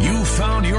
You found your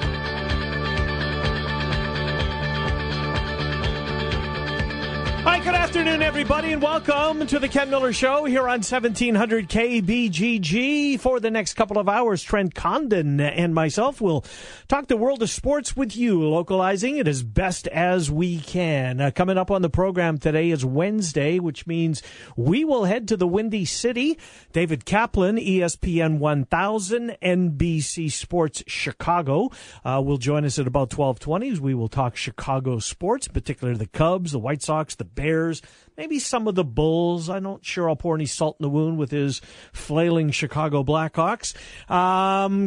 Hi, good afternoon, everybody, and welcome to the Ken Miller Show here on 1700 KBGG. For the next couple of hours, Trent Condon and myself will talk the world of sports with you, localizing it as best as we can. Coming up on the program today is Wednesday, which means we will head to the Windy City. David Kaplan, ESPN 1000, NBC Sports Chicago, will join us at about 12:20 as we will talk Chicago sports, in particular the Cubs, the White Sox, the Bears, maybe some of the Bulls. I'm not sure I'll pour any salt in the wound with his flailing Chicago Blackhawks.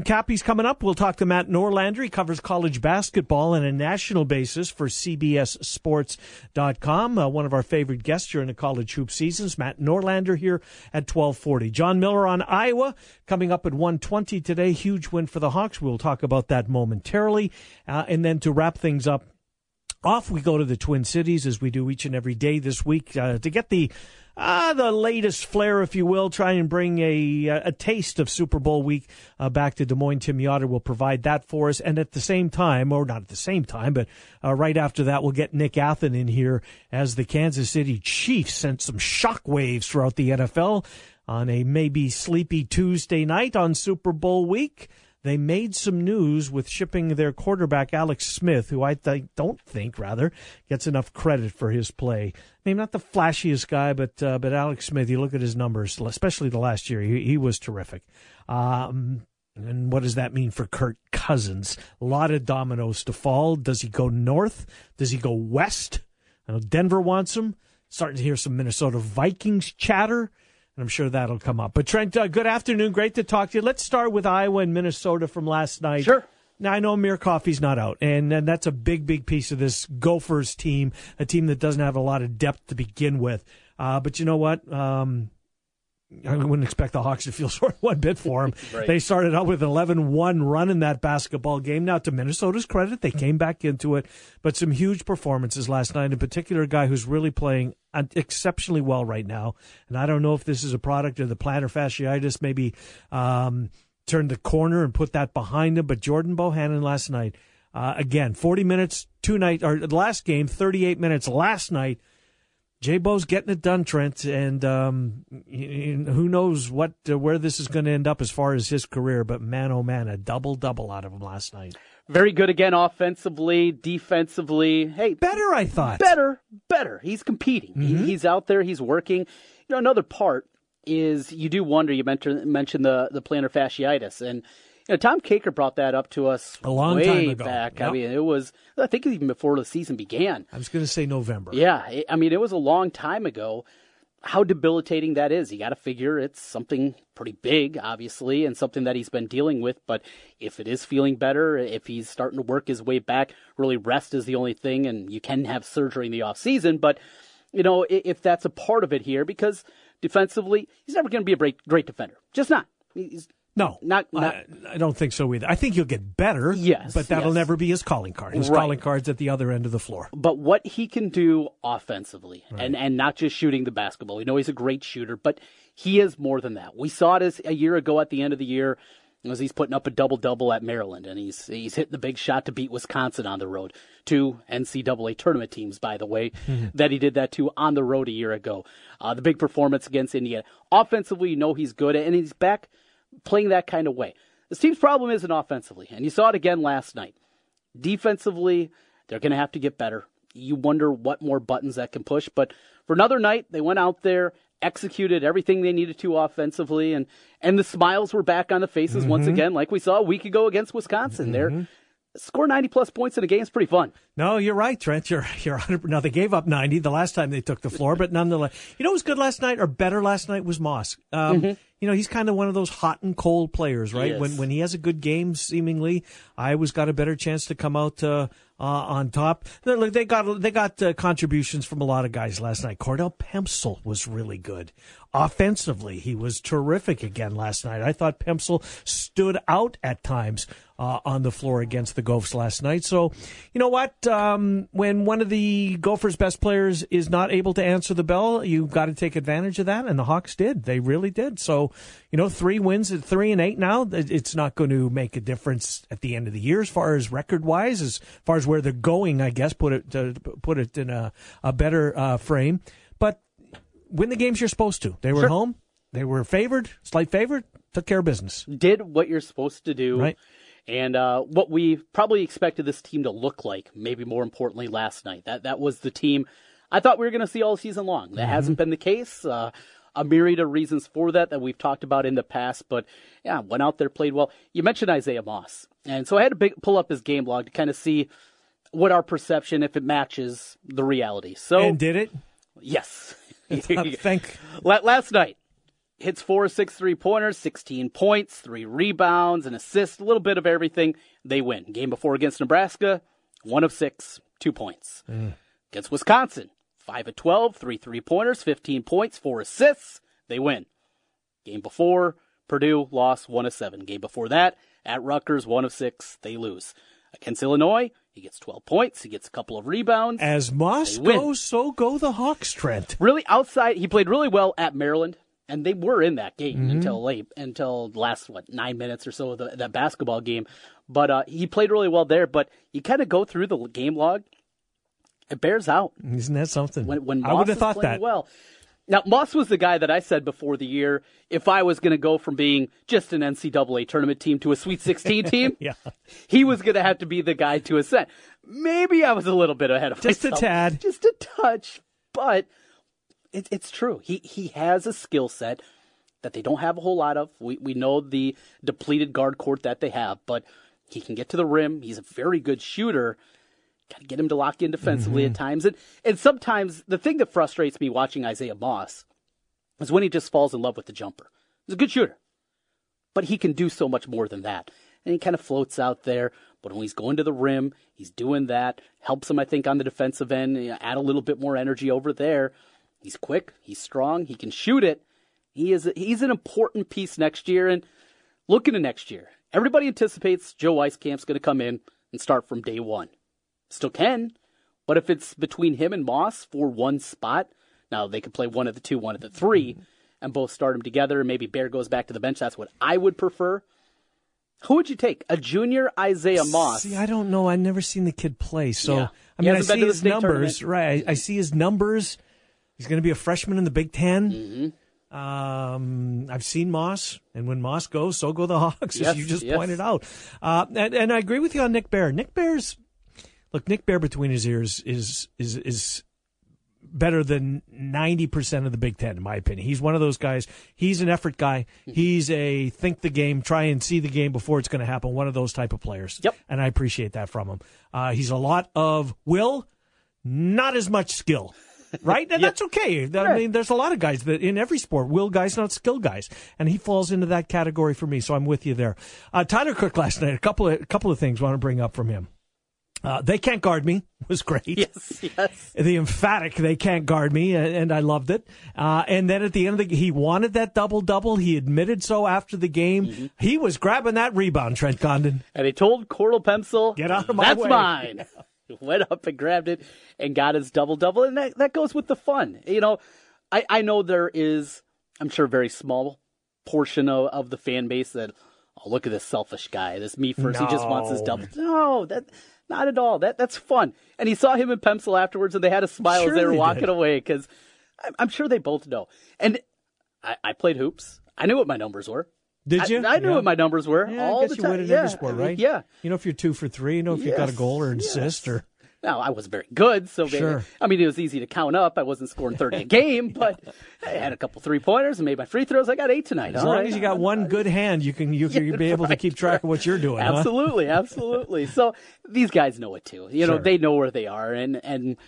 Cappy's coming up. We'll talk to Matt Norlander. He covers college basketball on a national basis for CBSSports.com. One of our favorite guests during the college hoop seasons, Matt Norlander, here at 12:40. John Miller on Iowa coming up at 1:20 today. Huge win for the Hawks. We'll talk about that momentarily. And then to wrap things up, off we go to the Twin Cities, as we do each and every day this week, to get the latest flair, if you will, try and bring a taste of Super Bowl week back to Des Moines. Tim Yoder will provide that for us. And at the same time, or not at the same time, but right after that, we'll get Nick Athen in here as the Kansas City Chiefs sent some shockwaves throughout the NFL on a maybe sleepy Tuesday night on Super Bowl week. They made some news with shipping their quarterback, Alex Smith, who I don't think gets enough credit for his play. I mean, not the flashiest guy, but Alex Smith, you look at his numbers, especially the last year, he was terrific. And what does that mean for Kurt Cousins? A lot of dominoes to fall. Does he go north? Does he go west? I know Denver wants him. Starting to hear some Minnesota Vikings chatter. And I'm sure that'll come up. But, Trent, good afternoon. Great to talk to you. Let's start with Iowa and Minnesota from last night. Sure. Now, I know Amir Coffey's not out, and that's a big, big piece of this Gophers team, a team that doesn't have a lot of depth to begin with. But you know what? I wouldn't expect the Hawks to feel sort of one bit for him. Right. They started out with an 11-1 run in that basketball game. Now, to Minnesota's credit, they came back into it. But some huge performances last night, in particular a guy who's really playing exceptionally well right now. And I don't know if this is a product of the plantar fasciitis, maybe turned the corner and put that behind him. But Jordan Bohannon last night, again, 40 minutes, last game, 38 minutes last night. J-Bo's getting it done, Trent, and who knows where this is going to end up as far as his career, but man, oh man, a double-double out of him last night. Very good again offensively, defensively. Hey, better, I thought. Better. He's competing. Mm-hmm. He's out there. He's working. You know, another part is you do wonder, you mentioned the plantar fasciitis, and you know, Tom Kaker brought that up to us a long time ago. Back. Yep. I mean, it was, I think even before the season began. I was going to say November. Yeah. It was a long time ago. How debilitating that is. You got to figure it's something pretty big, obviously, and something that he's been dealing with. But if it is feeling better, if he's starting to work his way back, really rest is the only thing. And you can have surgery in the offseason. But, you know, if that's a part of it here, because defensively, he's never going to be a great defender. Just not. No, I don't think so either. I think he'll get better, yes, but that'll never be his calling card. His calling card's at the other end of the floor. But what he can do offensively, and not just shooting the basketball. We know he's a great shooter, but he is more than that. We saw it a year ago at the end of the year as he's putting up a double-double at Maryland, and he's hitting the big shot to beat Wisconsin on the road. 2 NCAA tournament teams, by the way, that he did that to on the road a year ago. The big performance against Indiana. Offensively, you know he's good, and he's back playing that kind of way. This team's problem isn't offensively, and you saw it again last night. Defensively, they're going to have to get better. You wonder what more buttons that can push, but for another night, they went out there, executed everything they needed to offensively, and the smiles were back on the faces once again, like we saw a week ago against Wisconsin. They're score 90-plus points in a game is pretty fun. No, you're right, Trent. You're 100%. Now, they gave up 90 the last time they took the floor, but nonetheless. You know what was good last night, or better last night, was Moss. You know, he's kind of one of those hot and cold players, right? When he has a good game, seemingly, Iowa's got a better chance to come out on top. They got contributions from a lot of guys last night. Cordell Pemsel was really good. Offensively, he was terrific again last night. I thought Pemsel stood out at times on the floor against the Gophers last night. So, you know what? When one of the Gophers' best players is not able to answer the bell, you've got to take advantage of that, and the Hawks did. They really did. So, you know, 3 wins at 3-8 now, it's not going to make a difference at the end of the year as far as record-wise, as far as where they're going, I guess, put it in a better frame. But win the games you're supposed to. They were sure. Home. They were favored, slight favored, took care of business. Did what you're supposed to do. Right. And what we probably expected this team to look like, maybe more importantly, last night. That was the team I thought we were going to see all season long. That hasn't been the case. A myriad of reasons for that we've talked about in the past. But, yeah, went out there, played well. You mentioned Isaiah Moss. And so I had to pull up his game log to kind of see what our perception, if it matches the reality. So, and did it? Yes. Last night. Hits 4 or 6 three-pointers, 16 points, 3 rebounds, an assist, a little bit of everything. They win. Game before against Nebraska, 1 of 6, 2 points. Against Wisconsin, 5 of 12, 3 three-pointers, 15 points, 4 assists. They win. Game before, Purdue lost 1 of 7. Game before that, at Rutgers, 1 of 6. They lose. Against Illinois, he gets 12 points. He gets a couple of rebounds. As Moss goes, so go the Hawks, Trent. Really outside. He played really well at Maryland. And they were in that game until the last, 9 minutes or so of that basketball game. But he played really well there. But you kind of go through the game log, it bears out. Isn't that something? When Moss I would have thought that. Well. Now, Moss was the guy that I said before the year, if I was going to go from being just an NCAA tournament team to a Sweet 16 team, he was going to have to be the guy to ascend. Maybe I was a little bit ahead of myself. Just a tad. Just a touch. But... It's true. He has a skill set that they don't have a whole lot of. We know the depleted guard court that they have, but he can get to the rim. He's a very good shooter. Got to get him to lock in defensively at times. And sometimes the thing that frustrates me watching Isaiah Moss is when he just falls in love with the jumper. He's a good shooter, but he can do so much more than that. And he kind of floats out there. But when he's going to the rim, he's doing that. Helps him, I think, on the defensive end. Add a little bit more energy over there. He's quick. He's strong. He can shoot it. He's an important piece next year. And look into next year. Everybody anticipates Joe Eiskamp's going to come in and start from day one. Still can. But if it's between him and Moss for one spot, now they could play 1 of the 2, 1 of the 3, and both start them together. Maybe Bear goes back to the bench. That's what I would prefer. Who would you take? A junior Isaiah Moss. See, I don't know. I've never seen the kid play. So, yeah. I mean, I see his numbers. Right. I see his numbers. He's going to be a freshman in the Big Ten. I've seen Moss, and when Moss goes, so go the Hawks, as you just pointed out. And I agree with you on Nick Bear. Nick Bear between his ears is better than 90% of the Big Ten, in my opinion. He's one of those guys. He's an effort guy. He's a think the game, try and see the game before it's going to happen, one of those type of players. Yep. And I appreciate that from him. He's a lot of will, not as much skill. Right? And that's okay. Sure. I mean, there's a lot of guys that in every sport, will guys, not skill guys. And he falls into that category for me, so I'm with you there. Tyler Cook last night, a couple of things I want to bring up from him. They Can't Guard Me was great. Yes. The emphatic They Can't Guard Me, and I loved it. And then at the end of he wanted that double-double. He admitted so after the game. He was grabbing that rebound, Trent Condon. And he told Cordell Pemsel, "Get out of my way. That's mine." Yeah. Went up and grabbed it and got his double-double, and that goes with the fun. You know, I know there is, I'm sure, a very small portion of the fan base that, oh, look at this selfish guy, this me first, he just wants his double. No, not at all. That's fun. And he saw him and Pemsel afterwards, and they had a smile as they were walking away, because I'm sure they both know. And I played hoops. I knew what my numbers were. Did you? I knew what my numbers were all the time. I guess you would in every sport, right? Yeah. You know if you're 2 for 3, you know if you got a goal or an assist. Or... Now, I wasn't very good, so maybe, sure. I mean, it was easy to count up. I wasn't scoring 30 a game, but I had a couple three-pointers and made my free throws. I got 8 tonight. As long as you got one good hand, you'll be able to keep track of what you're doing. Absolutely, absolutely. So these guys know it, too. You know, they know where they are, and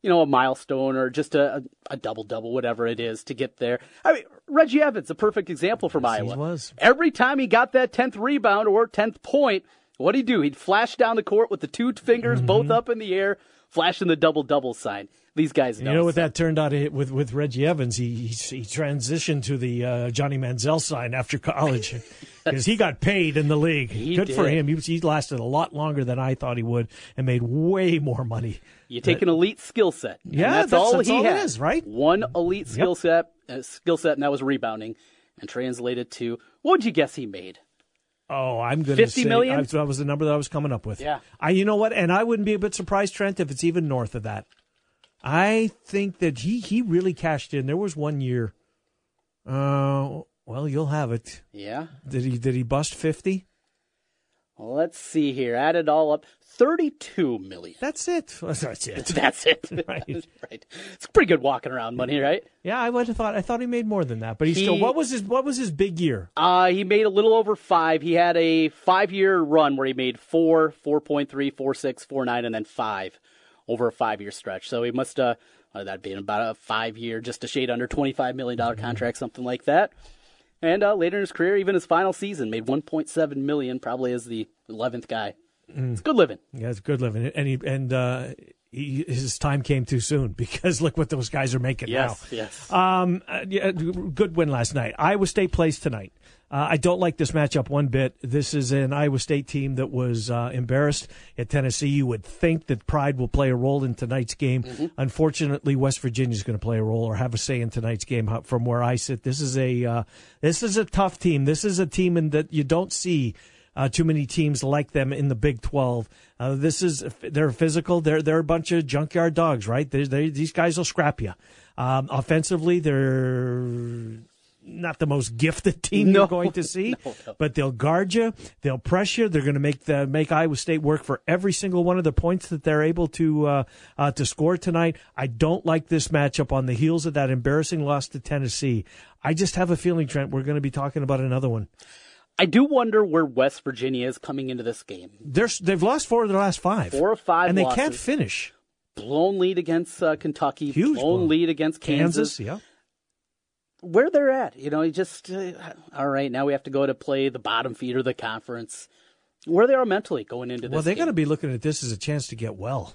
you know, a milestone or just a double-double, whatever it is, to get there. I mean, Reggie Evans, a perfect example from Iowa. He was. Every time he got that 10th rebound or 10th point, what'd he do? He'd flash down the court with the two fingers both up in the air, flashing the double-double sign. These guys know. You know what that turned out with Reggie Evans? He transitioned to the Johnny Manziel sign after college because he got paid in the league. Good for him. He lasted a lot longer than I thought he would and made way more money. You take an elite skill set. Yeah, that's all he has, right? One elite skill set, and that was rebounding, and translated to, what would you guess he made? Oh, I'm going to say 50 million? That was the number that I was coming up with. Yeah. You know what? And I wouldn't be a bit surprised, Trent, if it's even north of that. I think that he really cashed in. There was one year. Well, you'll have it. Yeah. Did he bust 50? Well, let's see here. Add it all up. 32 million. That's it. That's it. Right. It's pretty good walking around money, right? Yeah, I would have thought. I thought he made more than that, but he still. What was his big year? He made a little over 5. He had a 5-year run where he made 4, 4.3, 4.6, 4.9, and then 5 over a 5-year stretch. So he must that'd be about a 5-year, just a shade under $25 million contract, something like that. And later in his career, even his final season, made 1.7 million, probably as the 11th guy. It's good living. Yeah, it's good living. And his time came too soon because look what those guys are making now. Yes. Good win last night. Iowa State plays tonight. I don't like this matchup one bit. This is an Iowa State team that was embarrassed at Tennessee. You would think that pride will play a role in tonight's game. Mm-hmm. Unfortunately, West Virginia is going to play a role or have a say in tonight's game. From where I sit, this is a tough team. This is a team in that you don't see too many teams like them in the Big 12. They're physical. They're a bunch of junkyard dogs, right? These guys will scrap you. Offensively, they're not the most gifted team you're going to see, but they'll guard you. They'll press you. They're going to make Iowa State work for every single one of the points that they're able to score tonight. I don't like this matchup on the heels of that embarrassing loss to Tennessee. I just have a feeling, Trent, we're going to be talking about another one. I do wonder where West Virginia is coming into this game. They've lost 4 of their last 5. 4 or 5 and they losses. Can't finish. Blown lead against Kentucky. Huge blown lead against Kansas. Yeah. Where they're at, you know, just, all right, now we have to go to play the bottom feeder of the conference. Where they are mentally going into this game. Well, they're going to be looking at this as a chance to get well.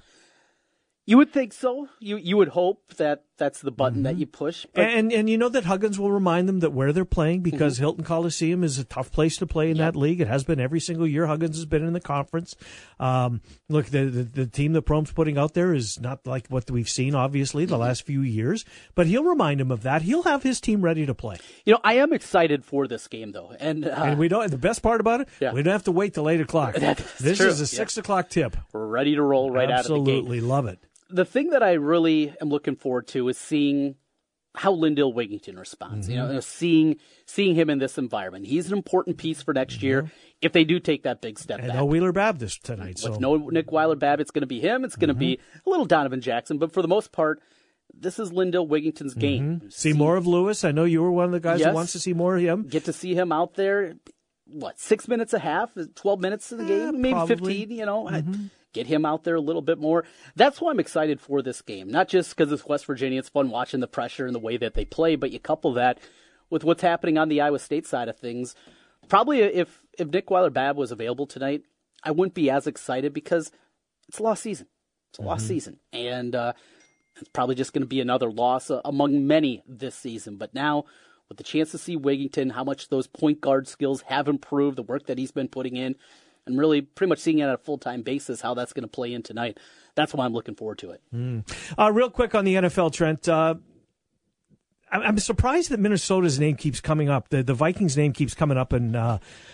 You would think so. You would hope that that's the button that you push. But and you know that Huggins will remind them that where they're playing, because Hilton Coliseum is a tough place to play in that league. It has been every single year. Huggins has been in the conference. Look, the team that Prohm's putting out there is not like what we've seen, obviously, the last few years. But he'll remind him of that. He'll have his team ready to play. You know, I am excited for this game, though. And we don't. The best part about it, we don't have to wait till 8 o'clock. This is a 6 o'clock tip. We're ready to roll right out of the gate. Absolutely love it. The thing that I really am looking forward to is seeing how Lindell Wigginton responds. You know, seeing him in this environment. He's an important piece for next year if they do take that big step back. No Weiler-Babb this tonight. With no Nick Weiler-Babb, it's going to be him. It's going to be a little Donovan Jackson. But for the most part, this is Lindell Wigginton's game. See more of Lewis. I know you were one of the guys who wants to see more of him. Get to see him out there, 6 minutes a half, 12 minutes of the game, maybe probably. 15, you know. Get him out there a little bit more. That's why I'm excited for this game. Not just because it's West Virginia. It's fun watching the pressure and the way that they play, but you couple that with what's happening on the Iowa State side of things. Probably if Nick Weiler-Babb was available tonight, I wouldn't be as excited because it's a lost season. It's a lost season. And it's probably just going to be another loss among many this season. But now with the chance to see Wigginton, how much those point guard skills have improved, the work that he's been putting in, and really pretty much seeing it on a full-time basis, how that's going to play in tonight. That's why I'm looking forward to it. Real quick on the NFL, Trent. I'm surprised that Minnesota's name keeps coming up. The Vikings' name keeps coming up and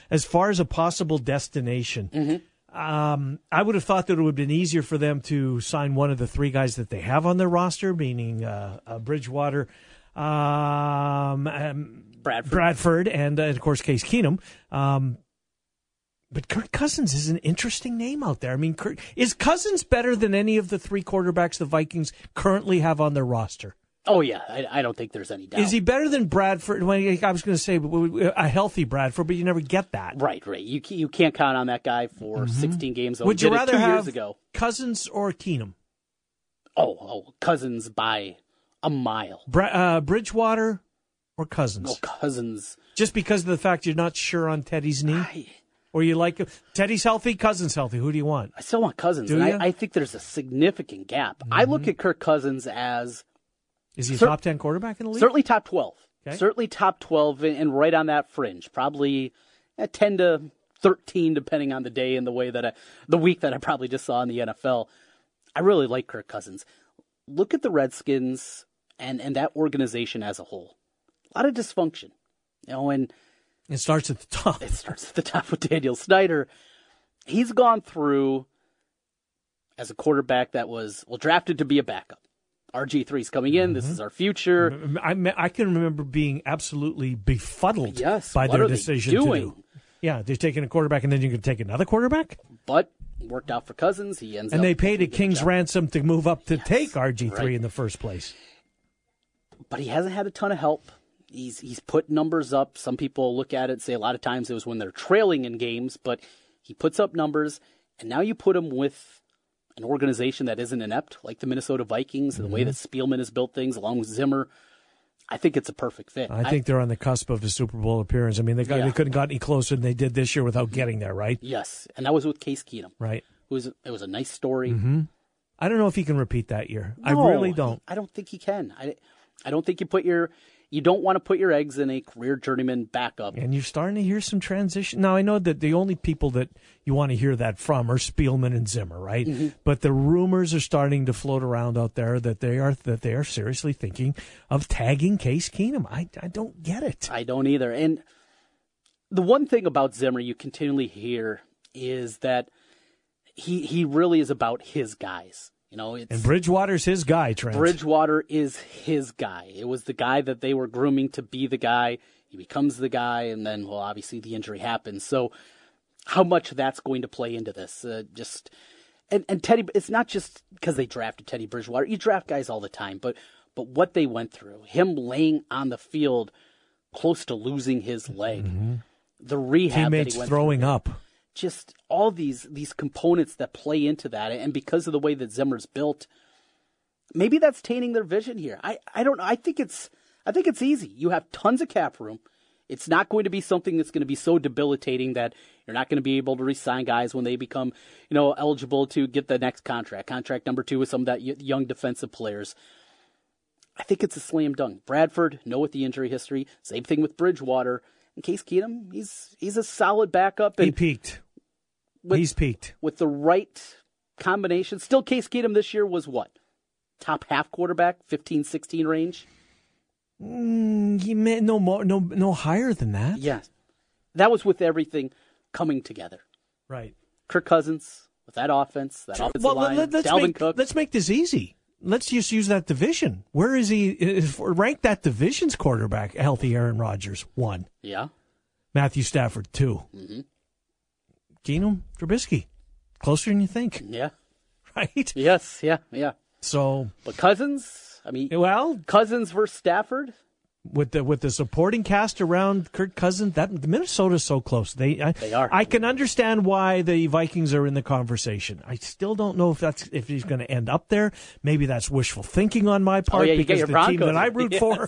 as far as a possible destination. I would have thought that it would have been easier for them to sign one of the 3 guys that they have on their roster, meaning Bridgewater, Bradford, and, of course, Case Keenum. But Kurt Cousins is an interesting name out there. I mean, is Cousins better than any of the three quarterbacks the Vikings currently have on their roster? Oh, yeah. I don't think there's any doubt. Is he better than Bradford? I was going to say a healthy Bradford, but you never get that. Right. You can't count on that guy for 16 games. Would you rather have Cousins or Keenum? Oh, Cousins by a mile. Bridgewater or Cousins? No, Cousins. Just because of the fact you're not sure on Teddy's knee? Or you like him? Teddy's healthy, Cousins healthy. Who do you want? I still want Cousins. Do you? I think there's a significant gap. I look at Kirk Cousins as... Is he a top 10 quarterback in the league? Certainly top 12. Okay. Certainly top 12 and right on that fringe. Probably 10 to 13 depending on the day and the way that the week that I probably just saw in the NFL. I really like Kirk Cousins. Look at the Redskins and that organization as a whole. A lot of dysfunction. And it starts at the top. It starts at the top with Daniel Snyder. He's gone through as a quarterback that was drafted to be a backup. RG3's coming in. This is our future. I can remember being absolutely befuddled by their decision to do. Yeah, they're taking a quarterback, and then you're going to take another quarterback? But worked out for Cousins. He ends up... And they paid a king's ransom to move up to take RG3 in the first place. But he hasn't had a ton of help. He's put numbers up. Some people look at it and say a lot of times it was when they're trailing in games, but he puts up numbers, and now you put him with... an organization that isn't inept, like the Minnesota Vikings, and the way that Spielman has built things, along with Zimmer, I think it's a perfect fit. I think they're on the cusp of a Super Bowl appearance. I mean, they couldn't got any closer than they did this year without getting there, right? Yes, and that was with Case Keenum. Right. It was a nice story. I don't know if he can repeat that year. No, I really don't. I don't think he can. I don't think you don't want to put your eggs in a career journeyman backup. And you're starting to hear some transition. Now, I know that the only people that you want to hear that from are Spielman and Zimmer, right? But the rumors are starting to float around out there that they are seriously thinking of tagging Case Keenum. I don't get it. I don't either. And the one thing about Zimmer you continually hear is that he really is about his guys. And Bridgewater's his guy, Trent. Bridgewater is his guy. It was the guy that they were grooming to be the guy. He becomes the guy, and then, obviously the injury happens. So how much that's going to play into this? And Teddy, it's not just because they drafted Teddy Bridgewater. You draft guys all the time, but what they went through, him laying on the field close to losing his leg, the rehab that he went through. Teammates throwing up. Just all these components that play into that, and because of the way that Zimmer's built, maybe that's tainting their vision here. I don't know. I think it's easy. You have tons of cap room. It's not going to be something that's going to be so debilitating that you're not going to be able to re-sign guys when they become, eligible to get the next contract. Contract number 2 with some of that young defensive players. I think it's a slam dunk. Bradford, with the injury history. Same thing with Bridgewater. And Case Keenum, he's a solid backup. And he peaked. He's peaked. With the right combination. Still, Case Keenum this year was what? Top half quarterback, 15-16 range? He meant no more, no higher than that. Yes. That was with everything coming together. Right. Kirk Cousins, with that offense, line, Dalvin Cook. Let's make this easy. Let's just use that division. Where is he? Rank that division's quarterback. Healthy Aaron Rodgers, 1. Yeah. Matthew Stafford, 2. Keenum, Trubisky, closer than you think. Yeah. Right? Yes, yeah. So, but Cousins, Cousins versus Stafford? With the supporting cast around Kirk Cousins, that Minnesota's so close. They are. I can understand why the Vikings are in the conversation. I still don't know if he's going to end up there. Maybe that's wishful thinking on my part because the Broncos, team that I root for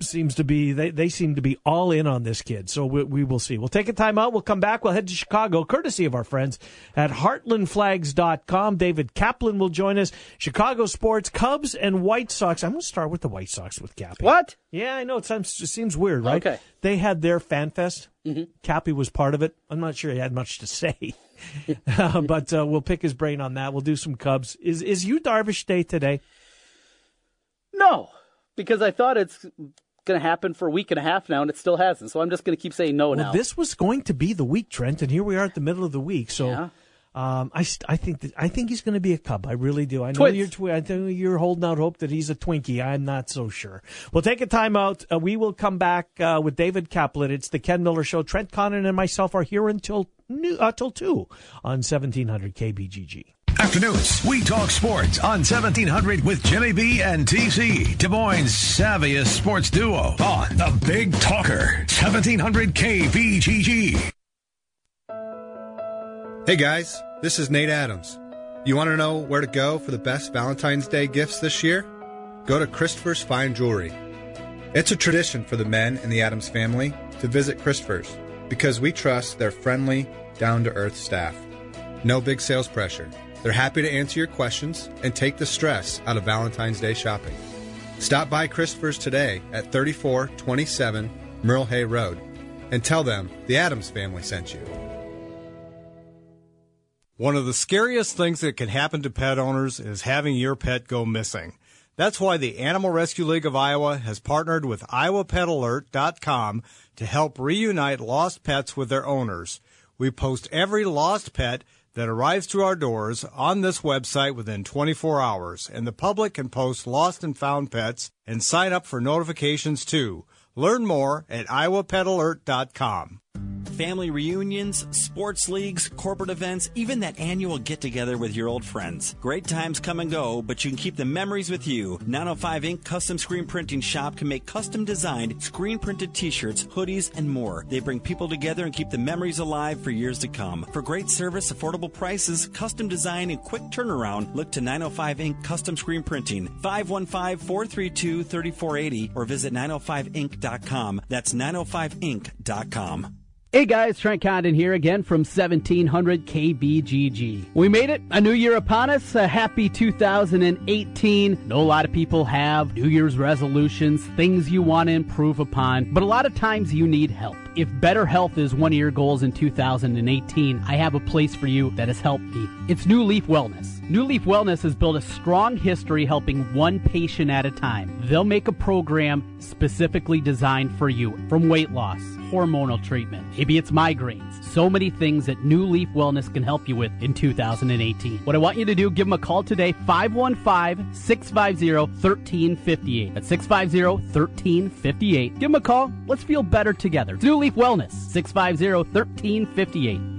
seems to be they seem to be all in on this kid. So we will see. We'll take a time out. We'll come back. We'll head to Chicago, courtesy of our friends at HeartlandFlags.com. David Kaplan will join us. Chicago sports, Cubs and White Sox. I'm going to start with the White Sox with Kaplan. What? Yeah, I know. It seems weird, right? Okay. They had their fan fest. Cappy was part of it. I'm not sure he had much to say, but we'll pick his brain on that. We'll do some Cubs. Is Yu Darvish Day today? No, because I thought it's going to happen for a week and a half now, and it still hasn't. So I'm just going to keep saying no now. This was going to be the week, Trent, and here we are at the middle of the week. So. Yeah. I think he's going to be a Cub. I really do. I know I think you're holding out hope that he's a Twinkie. I'm not so sure. We'll take a timeout. We will come back with David Kaplan. It's the Ken Miller Show. Trent Condon and myself are here until till 2 on 1700 KBGG. Afternoons, we talk sports on 1700 with Jimmy B and TC, Des Moines' savviest sports duo on The Big Talker, 1700 KBGG. Hey guys, this is Nate Adams. You want to know where to go for the best Valentine's Day gifts this year? Go to Christopher's Fine Jewelry. It's a tradition for the men in the Adams family to visit Christopher's because we trust their friendly, down-to-earth staff. No big sales pressure. They're happy to answer your questions and take the stress out of Valentine's Day shopping. Stop by Christopher's today at 3427 Merle Hay Road and tell them the Adams family sent you. One of the scariest things that can happen to pet owners is having your pet go missing. That's why the Animal Rescue League of Iowa has partnered with iowapetalerts.com to help reunite lost pets with their owners. We post every lost pet that arrives through our doors on this website within 24 hours, and the public can post lost and found pets and sign up for notifications too. Learn more at iowapetalerts.com. Family reunions, sports leagues, corporate events, even that annual get-together with your old friends. Great times come and go, but you can keep the memories with you. 905 Inc. Custom Screen Printing Shop can make custom-designed, screen-printed T-shirts, hoodies, and more. They bring people together and keep the memories alive for years to come. For great service, affordable prices, custom design, and quick turnaround, look to 905 Inc. Custom Screen Printing, 515-432-3480, or visit 905inc.com. That's 905inc.com. Hey guys, Trent Condon here again from 1700 KBGG. We made it, a new year upon us, a happy 2018. Know a lot of people have New Year's resolutions, things you want to improve upon, but a lot of times you need help. If better health is one of your goals in 2018, I have a place for you that has helped me. It's New Leaf Wellness. New Leaf Wellness has built a strong history helping one patient at a time. They'll make a program specifically designed for you, from weight loss, hormonal treatment, maybe it's migraines. So many things that New Leaf Wellness can help you with in 2018. What I want you to do, give them a call today, 515-650-1358. That's 650-1358. Give them a call. Let's feel better together. It's New Leaf Wellness, 650-1358.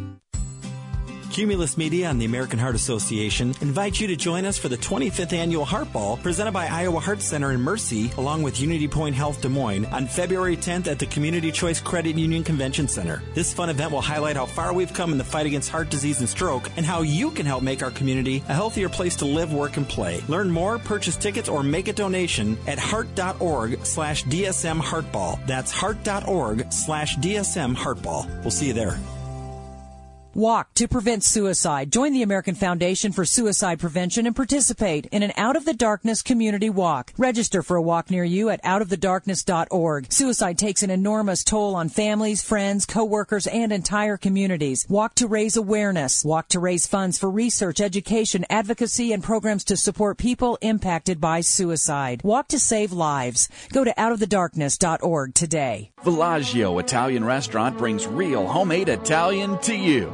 Cumulus Media and the American Heart Association invite you to join us for the 25th Annual Heart Ball presented by Iowa Heart Center in Mercy along with Unity Point Health Des Moines on February 10th at the Community Choice Credit Union Convention Center. This fun event will highlight how far we've come in the fight against heart disease and stroke and how you can help make our community a healthier place to live, work, and play. Learn more, purchase tickets, or make a donation at heart.org/DSM Heartball. That's heart.org/DSM Heartball. We'll see you there. Walk to prevent suicide. Join the American Foundation for Suicide Prevention and participate in an Out of the Darkness community walk. Register for a walk near you at outofthedarkness.org. Suicide takes an enormous toll on families, friends, co-workers, and entire communities. Walk to raise awareness. Walk to raise funds for research, education, advocacy, and programs to support people impacted by suicide. Walk to save lives. Go to outofthedarkness.org today. Villaggio Italian Restaurant brings real homemade Italian to you.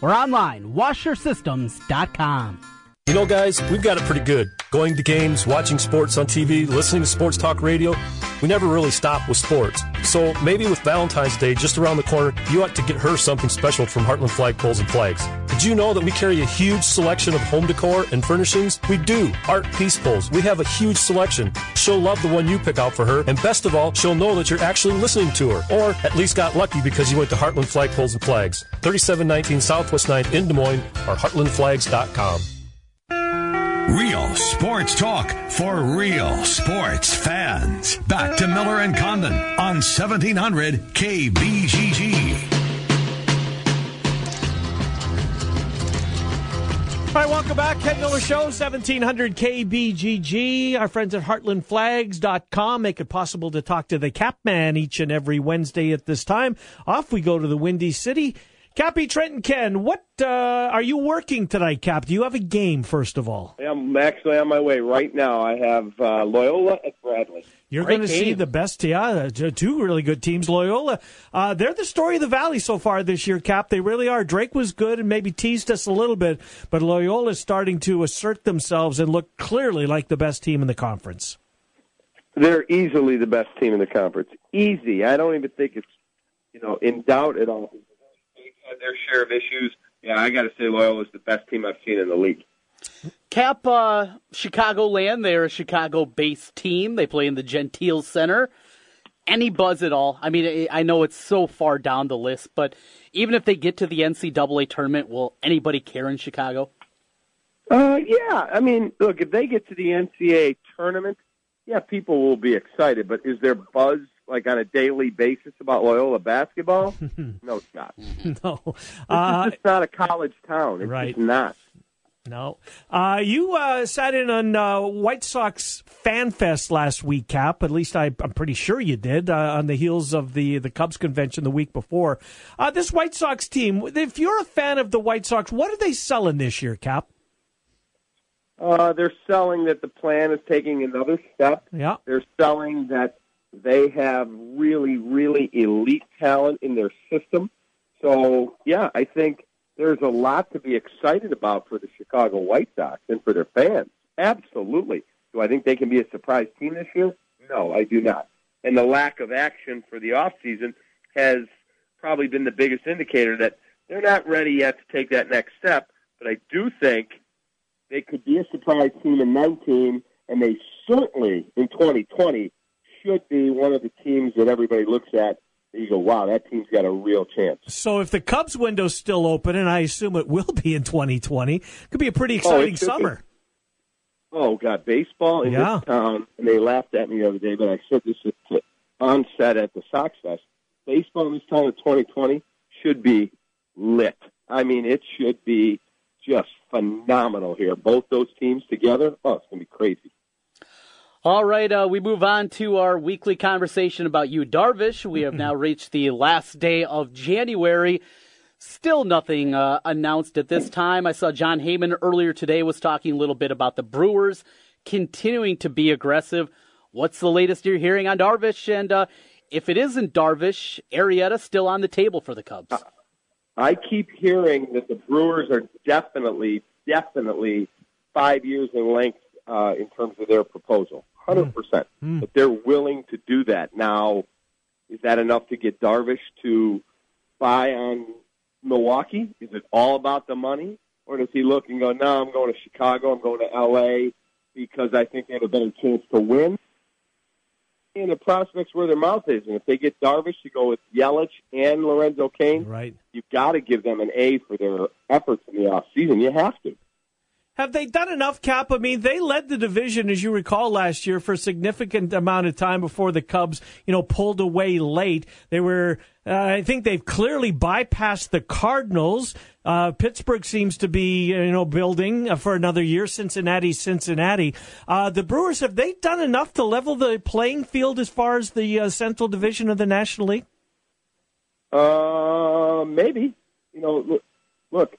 or online, washersystems.com. You know, guys, we've got it pretty good. Going to games, watching sports on TV, listening to sports talk radio. We never really stop with sports. So maybe with Valentine's Day just around the corner, you ought to get her something special from Heartland Flagpoles and Flags. Did you know that we carry a huge selection of home decor and furnishings? We do. Art peace poles. We have a huge selection. She'll love the one you pick out for her. And best of all, she'll know that you're actually listening to her. Or at least got lucky because you went to Heartland Flagpoles and Flags. 3719 Southwest 9th in Des Moines or heartlandflags.com. Real sports talk for real sports fans. Back to Miller and Condon on 1700 KBGG. All right, welcome back. Ken Miller Show, 1700 KBGG. Our friends at heartlandflags.com make it possible to talk to the Cap Man each and every Wednesday at this time. Off we go to the Windy City. Cappy, Trent, and Ken, what are you working tonight, Cap? Do you have a game, first of all? I'm actually on my way right now. I have Loyola at Bradley. You're going to see the best, yeah, two really good teams. Loyola, they're the story of the Valley so far this year, Cap. They really are. Drake was good and maybe teased us a little bit, but Loyola's starting to assert themselves and look clearly like the best team in the conference. They're easily the best team in the conference. Easy. I don't even think it's, you know, in doubt at all. Their share of issues. Yeah, I got to say Loyola is the best team I've seen in the league. Cap, Chicagoland, they're a Chicago-based team. They play in the Gentile Center. Any buzz at all? I mean, I know it's so far down the list, but even if they get to the NCAA tournament, will anybody care in Chicago? Yeah. I mean, look, if they get to the NCAA tournament, yeah, people will be excited, but is there buzz like on a daily basis about Loyola basketball? No, it's not. No. It's just not a college town. It's right. Just not. No. You sat in on White Sox Fan Fest last week, Cap. At least I'm pretty sure you did, on the heels of the Cubs convention the week before. This White Sox team, if you're a fan of the White Sox, what are they selling this year, Cap? They're selling that the plan is taking another step. Yeah. They're selling that they have really, really elite talent in their system. So, yeah, I think there's a lot to be excited about for the Chicago White Sox and for their fans. Absolutely. Do I think they can be a surprise team this year? No, I do not. And the lack of action for the offseason has probably been the biggest indicator that they're not ready yet to take that next step. But I do think they could be a surprise team in 19, and they certainly, in 2020, should be one of the teams that everybody looks at and you go, wow, that team's got a real chance. So if the Cubs window's still open, and I assume it will be in 2020, it could be a pretty exciting summer. Oh, God, baseball in this town, and they laughed at me the other day, but I said this on set at the Sox Fest, baseball in this town of 2020 should be lit. I mean, it should be just phenomenal here. Both those teams together, oh, it's going to be crazy. All right, we move on to our weekly conversation about Yu Darvish. We have now reached the last day of January. Still nothing announced at this time. I saw John Heyman earlier today was talking a little bit about the Brewers continuing to be aggressive. What's the latest you're hearing on Darvish? And if it isn't Darvish, Arrieta still on the table for the Cubs. I keep hearing that the Brewers are definitely 5 years in length in terms of their proposal. 100%. But they're willing to do that. Now, is that enough to get Darvish to buy on Milwaukee? Is it all about the money? Or does he look and go, no, I'm going to Chicago, I'm going to L.A. because I think they have a better chance to win? And the prospects where their mouth is. And if they get Darvish to go with Yelich and Lorenzo Cain, right, you've got to give them an A for their efforts in the offseason. You have to. Have they done enough, Cap? I mean, they led the division, as you recall, last year for a significant amount of time before the Cubs, you know, pulled away late. They were, I think they've clearly bypassed the Cardinals. Pittsburgh seems to be, you know, building for another year. Cincinnati. The Brewers, have they done enough to level the playing field as far as the Central Division of the National League? Maybe. You know, look.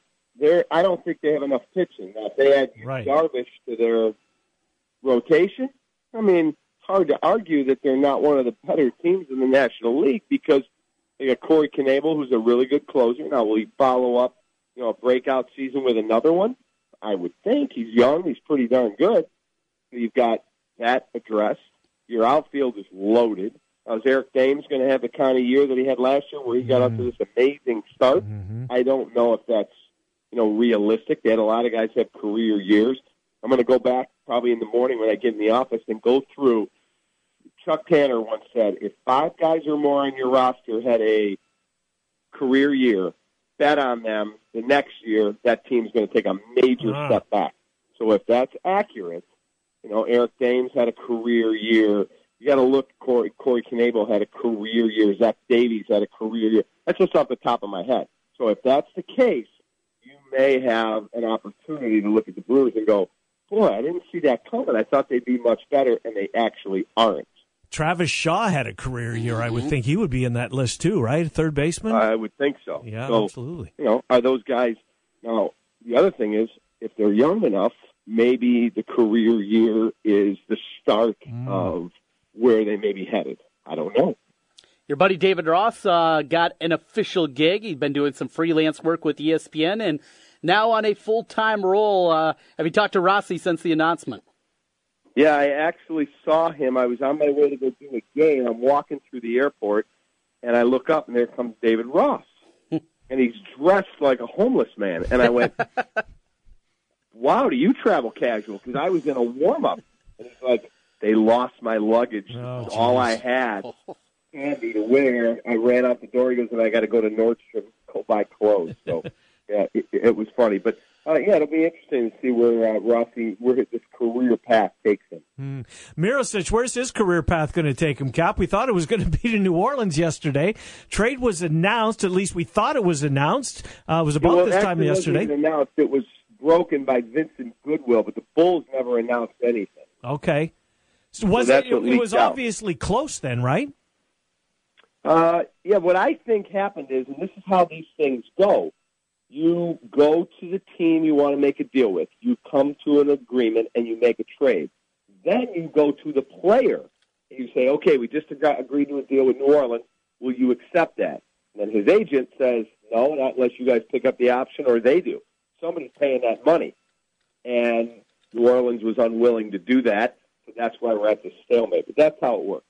I don't think they have enough pitching. Now, if they add Darvish to their rotation, I mean, it's hard to argue that they're not one of the better teams in the National League because they got Corey Knebel, who's a really good closer. Now, will he follow up, you know, a breakout season with another one? I would think. He's young. He's pretty darn good. You've got that addressed. Your outfield is loaded. Is Eric Thames going to have the kind of year that he had last year where he got up to this amazing start? I don't know if that's, realistic. They had a lot of guys have career years. I'm going to go back probably in the morning when I get in the office and go through. Chuck Tanner once said, if 5 guys or more on your roster had a career year, bet on them. The next year, that team's going to take a major step back. So if that's accurate, Eric Thames had a career year. You got to look, Corey Knebel had a career year. Zach Davies had a career year. That's just off the top of my head. So if that's the case, you may have an opportunity to look at the Brewers and go, boy, I didn't see that coming. I thought they'd be much better, and they actually aren't. Travis Shaw had a career year. I would think he would be in that list too, right? Third baseman? I would think so. Yeah, so, absolutely. Are those guys – now, the other thing is, if they're young enough, maybe the career year is the start of where they may be headed. I don't know. Your buddy David Ross got an official gig. He's been doing some freelance work with ESPN and now on a full-time role. Have you talked to Rossi since the announcement? Yeah, I actually saw him. I was on my way to go do a game. I'm walking through the airport, and I look up, and there comes David Ross. And he's dressed like a homeless man. And I went, wow, do you travel casual? Because I was in a warm-up. And he's like, they lost my luggage. Oh, all I had handy to wear. I ran out the door. He goes, and I got to go to Nordstrom, go buy clothes. So, yeah, it was funny. But, yeah, it'll be interesting to see where Rossi, where his career path takes him. Mirotič, where's his career path going to take him, Cap? We thought it was going to be to New Orleans yesterday. Trade was announced, at least we thought it was announced. It was about this time yesterday. It wasn't announced. It was broken by Vincent Goodwill, but the Bulls never announced anything. Okay. So it was obviously close then, right? Yeah, what I think happened is, and this is how these things go, you go to the team you want to make a deal with. You come to an agreement, and you make a trade. Then you go to the player, and you say, okay, we just agreed to a deal with New Orleans. Will you accept that? And then his agent says, no, not unless you guys pick up the option, or they do. Somebody's paying that money. And New Orleans was unwilling to do that, so that's why we're at this stalemate. But that's how it works.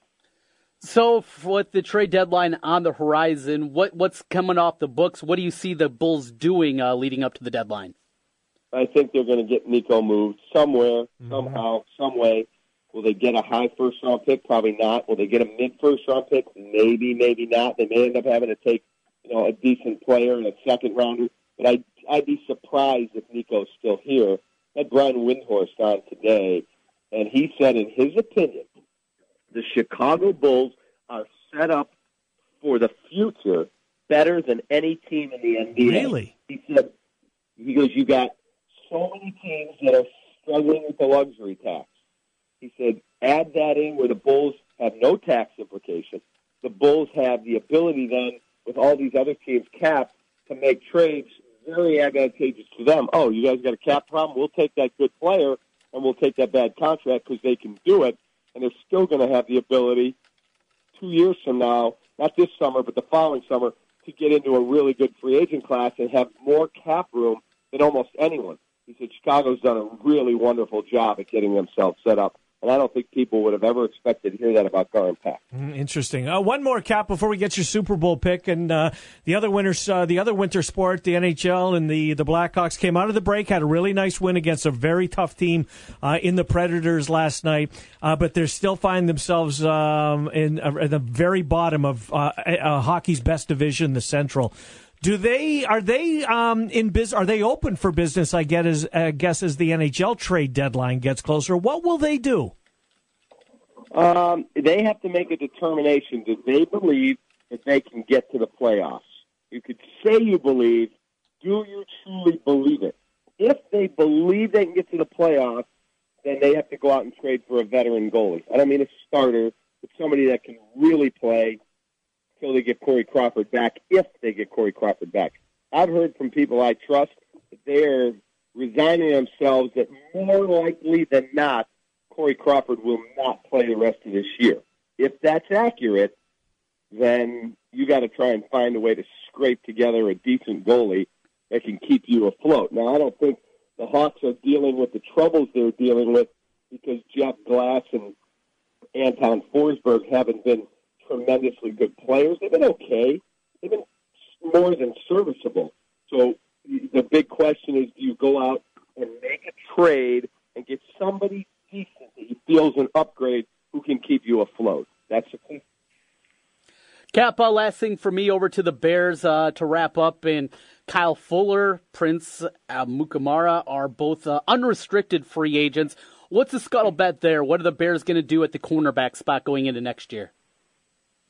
So with the trade deadline on the horizon, what's coming off the books? What do you see the Bulls doing leading up to the deadline? I think they're going to get Nico moved somewhere, somehow, some way. Will they get a high first-round pick? Probably not. Will they get a mid-first-round pick? Maybe, maybe not. They may end up having to take a decent player and a second-rounder. But I'd be surprised if Nico's still here. I had Brian Windhorst on today, and he said, in his opinion, the Chicago Bulls are set up for the future better than any team in the NBA. Really? He said, he goes, you got so many teams that are struggling with the luxury tax. He said, add that in where the Bulls have no tax implications. The Bulls have the ability then, with all these other teams capped, to make trades very advantageous to them. Oh, you guys got a cap problem? We'll take that good player and we'll take that bad contract because they can do it. And they're still going to have the ability 2 years from now, not this summer, but the following summer, to get into a really good free agent class and have more cap room than almost anyone. He said Chicago's done a really wonderful job at getting themselves set up. And I don't think people would have ever expected to hear that about Garland Pack. Interesting. One more, Cap, before we get your Super Bowl pick. And the other winter sport, the NHL and the Blackhawks, came out of the break, had a really nice win against a very tough team in the Predators last night. But they're still finding themselves in the very bottom of hockey's best division, the Central. Are they open for business? I guess as the NHL trade deadline gets closer, what will they do? They have to make a determination. Do they believe that they can get to the playoffs? You could say you believe. Do you truly believe it? If they believe they can get to the playoffs, then they have to go out and trade for a veteran goalie. I don't mean a starter, but somebody that can really play. Until they get Corey Crawford back, if they get Corey Crawford back. I've heard from people I trust that they're resigning themselves that more likely than not, Corey Crawford will not play the rest of this year. If that's accurate, then you got to try and find a way to scrape together a decent goalie that can keep you afloat. Now, I don't think the Hawks are dealing with the troubles they're dealing with because Jeff Glass and Anton Forsberg haven't been tremendously good players. They've been okay. They've been more than serviceable. So the big question is, do you go out and make a trade and get somebody decent that you feel is an upgrade who can keep you afloat? That's the question. Cap, last thing for me, over to the Bears to wrap up. And Kyle Fuller, Prince Mukamara are both unrestricted free agents. What's the scuttlebutt there? What are the Bears going to do at the cornerback spot going into next year?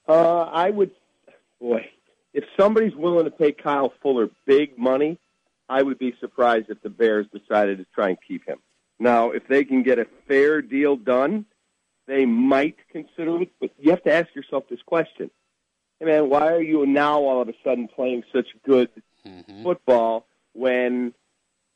If somebody's willing to pay Kyle Fuller big money, I would be surprised if the Bears decided to try and keep him. Now, if they can get a fair deal done, they might consider it. But you have to ask yourself this question. Hey, man, why are you now all of a sudden playing such good football when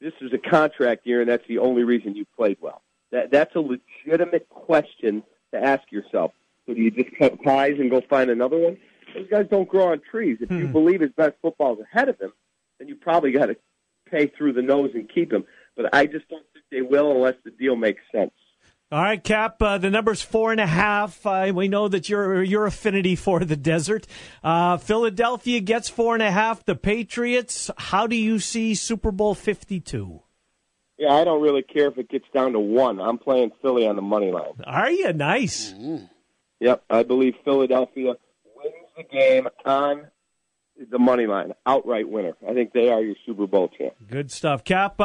this is a contract year and that's the only reason you played well? That's a legitimate question to ask yourself. So do you just cut ties and go find another one? Those guys don't grow on trees. If you believe his best football is ahead of him, then you probably got to pay through the nose and keep him. But I just don't think they will unless the deal makes sense. All right, Cap, the number's 4.5. We know that your affinity for the desert. Philadelphia gets 4.5. The Patriots, how do you see Super Bowl 52? Yeah, I don't really care if it gets down to 1. I'm playing Philly on the money line. Are you? Nice. Mm-hmm. Yep, I believe Philadelphia wins the game on the money line. Outright winner. I think they are your Super Bowl champ. Good stuff. Cap,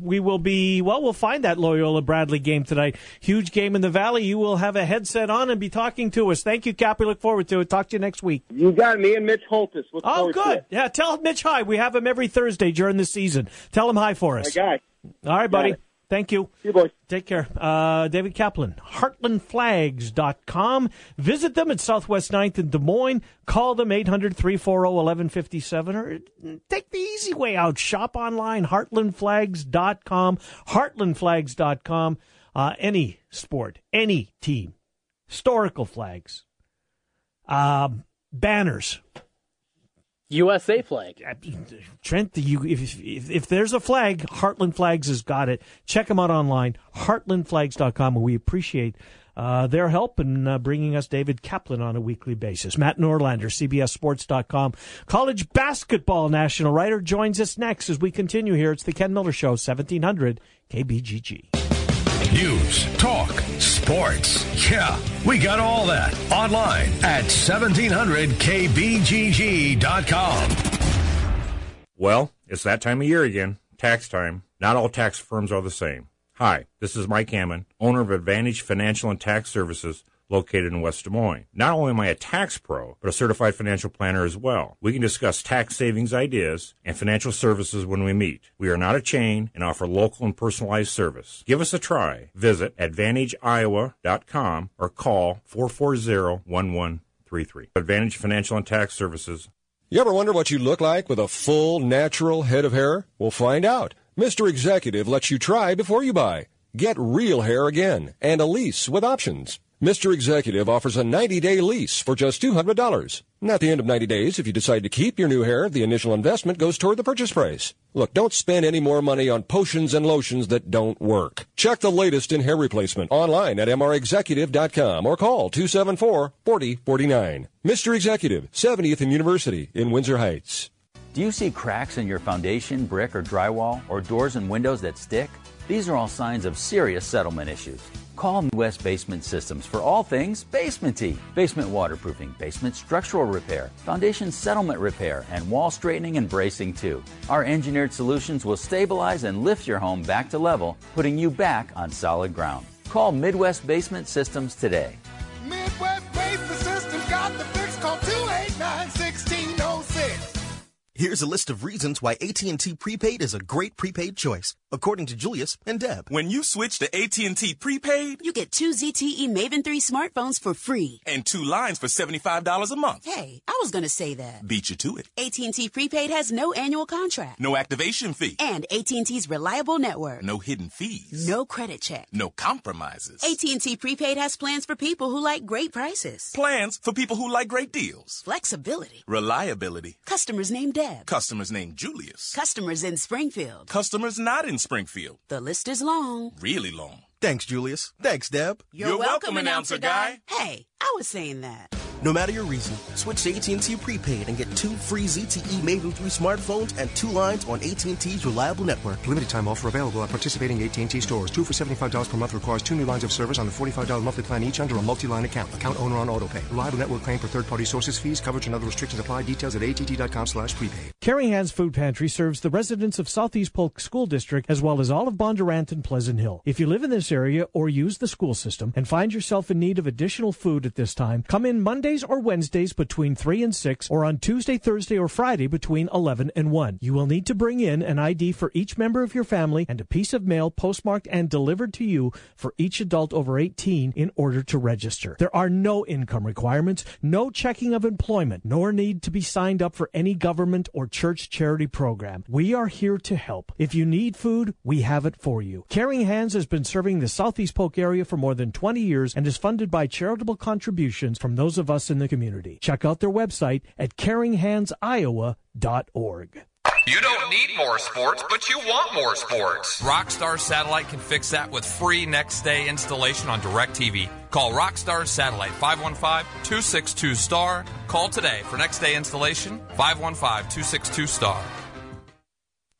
we will be, well, we'll find that Loyola-Bradley game tonight. Huge game in the Valley. You will have a headset on and be talking to us. Thank you, Cap. We look forward to it. Talk to you next week. You got me and Mitch Holtis. Look forward to it. Yeah, tell Mitch hi. We have him every Thursday during the season. Tell him hi for us. My guy. All right, buddy. Thank you. See you, boys. Take care. David Kaplan, heartlandflags.com. Visit them at Southwest 9th in Des Moines. Call them 800-340-1157 or take the easy way out. Shop online, heartlandflags.com, heartlandflags.com. Any sport, any team, historical flags, banners. USA flag. Trent, if there's a flag, Heartland Flags has got it. Check them out online, heartlandflags.com. We appreciate their help in bringing us David Kaplan on a weekly basis. Matt Norlander, CBSSports.com. College basketball national writer joins us next as we continue here. It's the Ken Miller Show, 1700 KBGG. News, talk, sports. Yeah, we got all that online at 1700kbgg.com. Well, it's that time of year again, tax time. Not all tax firms are the same. Hi, this is Mike Hammond, owner of Advantage Financial and Tax Services, located in West Des Moines. Not only am I a tax pro, but a certified financial planner as well. We can discuss tax savings ideas and financial services when we meet. We are not a chain and offer local and personalized service. Give us a try. Visit AdvantageIowa.com or call 440-1133. Advantage Financial and Tax Services. You ever wonder what you look like with a full, natural head of hair? We'll find out. Mr. Executive lets you try before you buy. Get real hair again and a lease with options. Mr. Executive offers a 90-day lease for just $200. And at the end of 90 days, if you decide to keep your new hair, the initial investment goes toward the purchase price. Look, don't spend any more money on potions and lotions that don't work. Check the latest in hair replacement online at mrexecutive.com or call 274-4049. Mr. Executive, 70th and University in Windsor Heights. Do you see cracks in your foundation, brick, or drywall, or doors and windows that stick? These are all signs of serious settlement issues. Call West Basement Systems for all things basementy. Basement waterproofing, basement structural repair, foundation settlement repair, and wall straightening and bracing too. Our engineered solutions will stabilize and lift your home back to level, putting you back on solid ground. Call Midwest Basement Systems today. Midwest Basement Systems got the fix. Call 289-1606. Here's a list of reasons why AT&T Prepaid is a great prepaid choice, according to Julius and Deb. When you switch to AT&T Prepaid, you get 2 ZTE Maven 3 smartphones for free. And 2 lines for $75 a month. Hey, I was going to say that. Beat you to it. AT&T Prepaid has no annual contract. No activation fee. And AT&T's reliable network. No hidden fees. No credit check. No compromises. AT&T Prepaid has plans for people who like great prices. Plans for people who like great deals. Flexibility. Reliability. Customers named Deb. Bev. Customers named Julius. Customers in Springfield. Customers not in Springfield. The list is long. Really long. Thanks, Julius. Thanks, Deb. You're welcome, announcer guy. Hey, I was saying that. No matter your reason, switch to AT&T Prepaid and get 2 free ZTE Maven 3 smartphones and 2 lines on AT&T's reliable network. Limited time offer available at participating AT&T stores. 2 for $75 per month requires 2 new lines of service on the $45 monthly plan each under a multi-line account. Account owner on autopay. Reliable network claim for third-party sources, fees, coverage, and other restrictions apply. Details at att.com/prepaid. Carrie Ann's Food Pantry serves the residents of Southeast Polk School District as well as all of Bondurant and Pleasant Hill. If you live in this area or use the school system and find yourself in need of additional food at this time, come in Monday or Wednesdays between 3 and 6, or on Tuesday, Thursday, or Friday between 11 and 1. You will need to bring in an ID for each member of your family and a piece of mail postmarked and delivered to you for each adult over 18 in order to register. There are no income requirements, no checking of employment, nor need to be signed up for any government or church charity program. We are here to help. If you need food, we have it for you. Caring Hands has been serving the Southeast Polk area for more than 20 years and is funded by charitable contributions from those of us in the community. Check out their website at caringhandsiowa.org. You don't need more sports, but you want more sports. Rockstar Satellite can fix that with free next-day installation on DirecTV. Call Rockstar Satellite, 515-262-STAR. Call today for next-day installation, 515-262-STAR.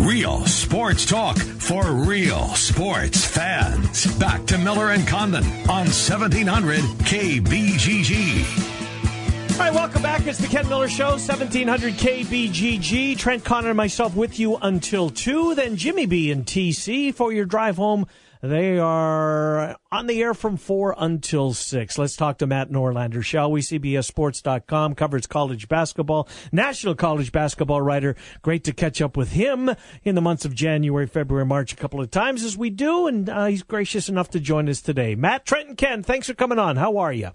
Real sports talk for real sports fans. Back to Miller and Condon on 1700 KBGG. All right, welcome back. It's the Ken Miller Show, 1700 KBGG. Trent Condon and myself with you until 2. Then Jimmy B and TC for your drive home. They are on the air from 4 until 6. Let's talk to Matt Norlander, shall we? CBSSports.com covers college basketball, national college basketball writer. Great to catch up with him in the months of January, February, March a couple of times as we do, and he's gracious enough to join us today. Matt, Trent, and Ken, thanks for coming on. How are you?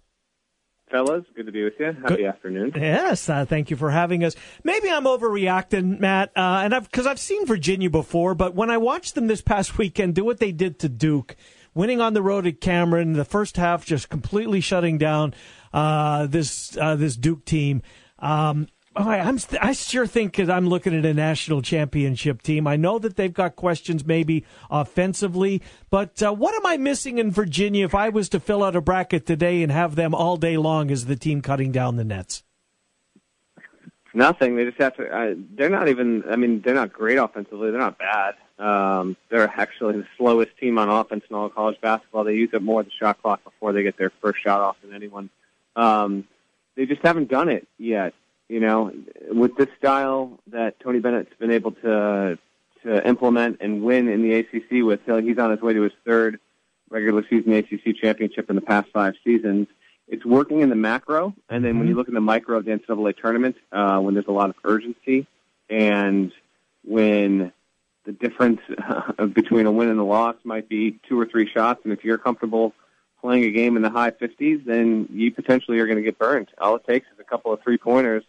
Fellas, good to be with you. Happy afternoon. Yes, thank you for having us. Maybe I'm overreacting, Matt, because I've seen Virginia before, but when I watched them this past weekend do what they did to Duke, winning on the road at Cameron, the first half just completely shutting down this Duke team. I sure think that I'm looking at a national championship team. I know that they've got questions maybe offensively, but what am I missing in Virginia if I was to fill out a bracket today and have them all day long as the team cutting down the nets? Nothing. They just have to. They're not great offensively. They're not bad. They're actually the slowest team on offense in all of college basketball. They use up more of the shot clock before they get their first shot off than anyone. They just haven't done it yet. You know, with this style that Tony Bennett's been able to implement and win in the ACC with, he's on his way to his third regular season ACC championship in the past 5 seasons. It's working in the macro, and then when you look in the micro of the NCAA tournament, when there's a lot of urgency and when the difference between a win and a loss might be 2 or 3 shots, and if you're comfortable playing a game in the high 50s, then you potentially are going to get burned. All it takes is a couple of three-pointers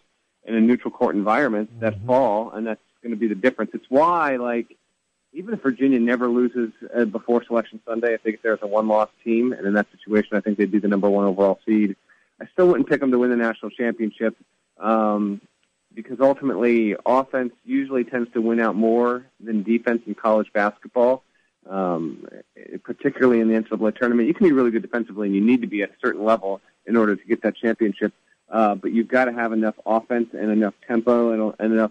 in a neutral court environment that fall, and that's going to be the difference. It's why, even if Virginia never loses before Selection Sunday, I think if there's a one-loss team, and in that situation I think they'd be the number 1 overall seed, I still wouldn't pick them to win the national championship because ultimately offense usually tends to win out more than defense in college basketball, particularly in the NCAA tournament. You can be really good defensively, and you need to be at a certain level in order to get that championship. But you've got to have enough offense and enough tempo and enough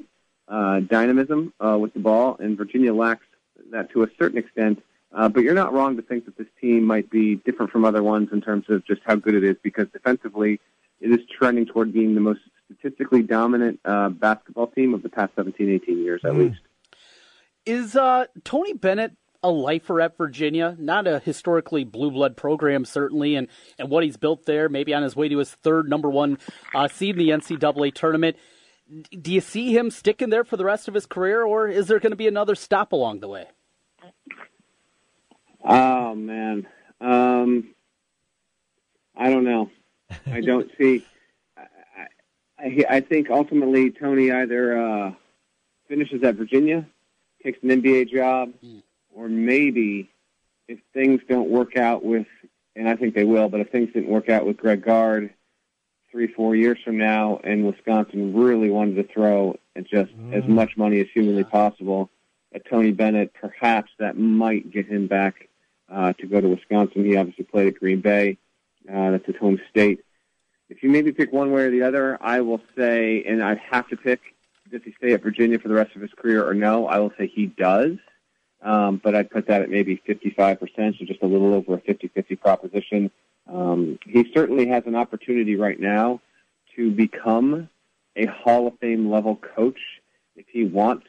dynamism with the ball, and Virginia lacks that to a certain extent. But you're not wrong to think that this team might be different from other ones in terms of just how good it is, because defensively it is trending toward being the most statistically dominant basketball team of the past 17, 18 years at least. Is Tony Bennett a lifer at Virginia, not a historically blue blood program, certainly, and what he's built there, maybe on his way to his third number 1 seed in the NCAA tournament. Do you see him sticking there for the rest of his career, or is there going to be another stop along the way? Oh, man. I don't know. I don't see. I think ultimately Tony either finishes at Virginia, takes an NBA job, or maybe if things don't work out with, and I think they will, but if things didn't work out with Greg Gard 3-4 years from now and Wisconsin really wanted to throw at just as much money as humanly possible at Tony Bennett, perhaps that might get him back to go to Wisconsin. He obviously played at Green Bay. That's his home state. If you maybe pick one way or the other, I will say, and I'd have to pick, does he stay at Virginia for the rest of his career or no? I will say he does, but I'd put that at maybe 55%, so just a little over a 50-50 proposition. He certainly has an opportunity right now to become a Hall of Fame-level coach if he wants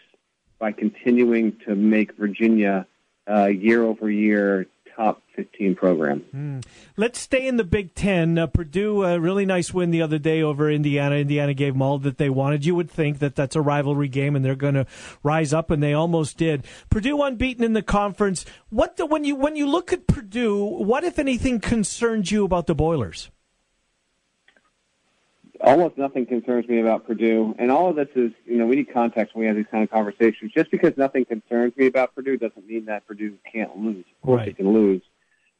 by continuing to make Virginia year-over-year top 15 program. Let's stay in the Big Ten. Purdue, a really nice win the other day over Indiana. Indiana gave them all that they wanted. You would think that that's a rivalry game and they're going to rise up, and they almost did. Purdue unbeaten in the conference. When you look at Purdue, what, if anything, concerns you about the Boilers? Almost nothing concerns me about Purdue. And all of this is, we need context when we have these kind of conversations. Just because nothing concerns me about Purdue doesn't mean that Purdue can't lose. Of course, they can lose.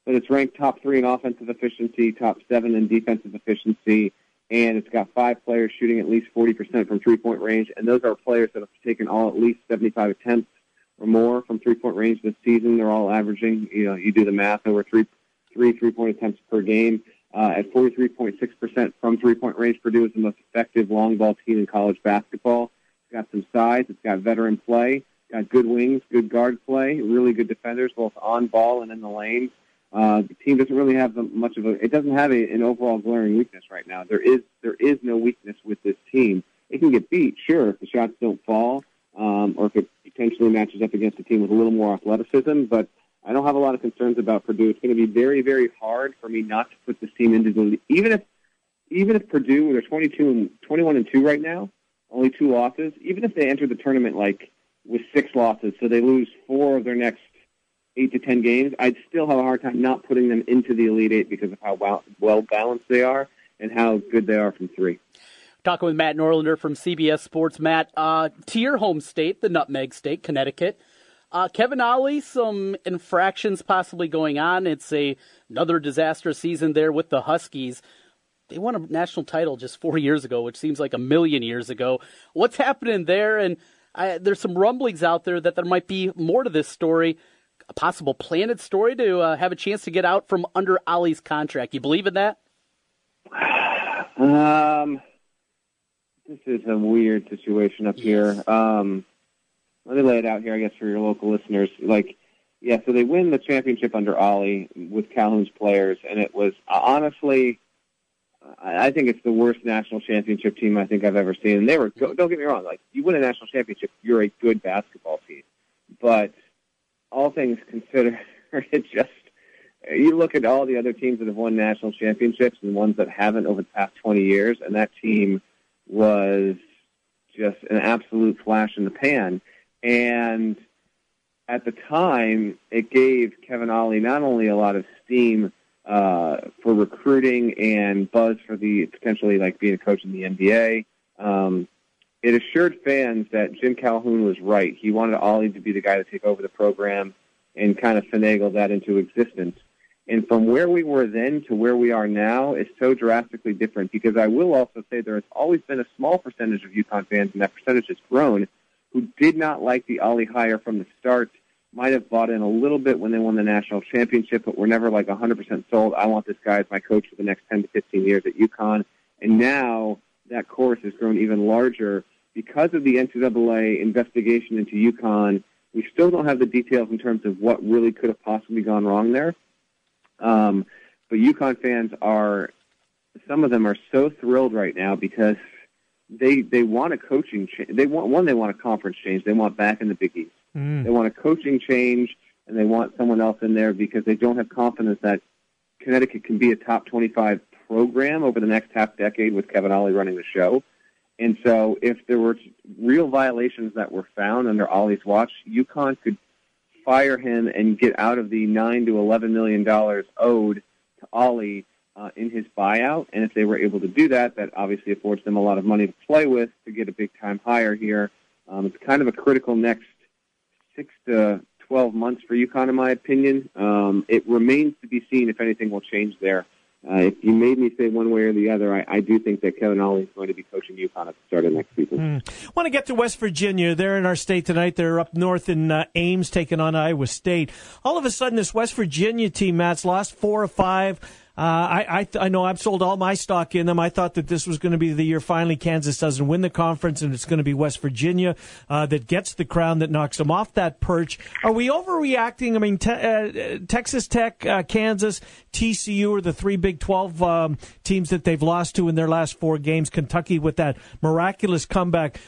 But it's ranked top 3 in offensive efficiency, top 7 in defensive efficiency, and it's got 5 players shooting at least 40% from three-point range, and those are players that have taken all at least 75 attempts or more from three-point range this season. They're all averaging, you do the math, over three-point attempts per game. At 43.6% from three-point range, Purdue is the most effective long-ball team in college basketball. It's got some size. It's got veteran play. It's got good wings, good guard play, really good defenders, both on ball and in the lane. The team doesn't really have much of a. It doesn't have an overall glaring weakness right now. There is no weakness with this team. It can get beat, sure, if the shots don't fall, or if it potentially matches up against a team with a little more athleticism, but I don't have a lot of concerns about Purdue. It's going to be very, very hard for me not to put this team individually. Even if Purdue, they're 21-2 right now, only 2 losses. Even if they enter the tournament like with 6 losses, so they lose 4 of their next 8 to 10 games, I'd still have a hard time not putting them into the Elite Eight because of how well balanced they are and how good they are from 3. Talking with Matt Norlander from CBS Sports. Matt, to your home state, the Nutmeg State, Connecticut. Kevin Ollie, some infractions possibly going on. It's another disastrous season there with the Huskies. They won a national title just 4 years ago, which seems like a million years ago. What's happening there? And there's some rumblings out there that there might be more to this story, a possible planted story to have a chance to get out from under Ollie's contract. You believe in that? This is a weird situation up here. Let me lay it out here, I guess, for your local listeners. So they win the championship under Ollie with Calhoun's players, and it was, honestly, I think it's the worst national championship team I think I've ever seen. And they were, don't get me wrong, you win a national championship, you're a good basketball team. But all things considered, it just, you look at all the other teams that have won national championships and the ones that haven't over the past 20 years, and that team was just an absolute flash in the pan. And at the time, it gave Kevin Ollie not only a lot of steam for recruiting and buzz for the potentially being a coach in the NBA, it assured fans that Jim Calhoun was right. He wanted Ollie to be the guy to take over the program and kind of finagle that into existence. And from where we were then to where we are now is so drastically different, because I will also say there has always been a small percentage of UConn fans, and that percentage has grown, who did not like the Ollie hire from the start, might have bought in a little bit when they won the national championship, but were never 100% sold. I want this guy as my coach for the next 10 to 15 years at UConn. And now that chorus has grown even larger. Because of the NCAA investigation into UConn, we still don't have the details in terms of what really could have possibly gone wrong there. But UConn fans some of them are so thrilled right now because They want a coaching change. They want a conference change. They want back in the Big East. They want a coaching change. and they want someone else in there because they don't have confidence that Connecticut can be a top 25 program over the next half decade with Kevin Ollie running the show. And so if there were real violations that were found under Ollie's watch, UConn could fire him and get out of the $9 to $11 million owed to Ollie in his buyout. And if they were able to do that, that obviously affords them a lot of money to play with to get a big-time hire here. It's kind of a critical next 6 to 12 months for UConn, in my opinion. It remains to be seen if anything will change there. If you made me say one way or the other, I do think that Kevin Ollie is going to be coaching UConn at the start of next season. I want to get to West Virginia. They're in our state tonight. They're up north in Ames taking on Iowa State. All of a sudden, this West Virginia team, Matt's lost 4 or 5. I know I've sold all my stock in them. I thought that this was going to be the year finally Kansas doesn't win the conference and it's going to be West Virginia that gets the crown that knocks them off that perch. Are we overreacting? I mean, Texas Tech, Kansas, TCU are the three Big 12 teams that they've lost to in their last 4 games. Kentucky with that miraculous comeback.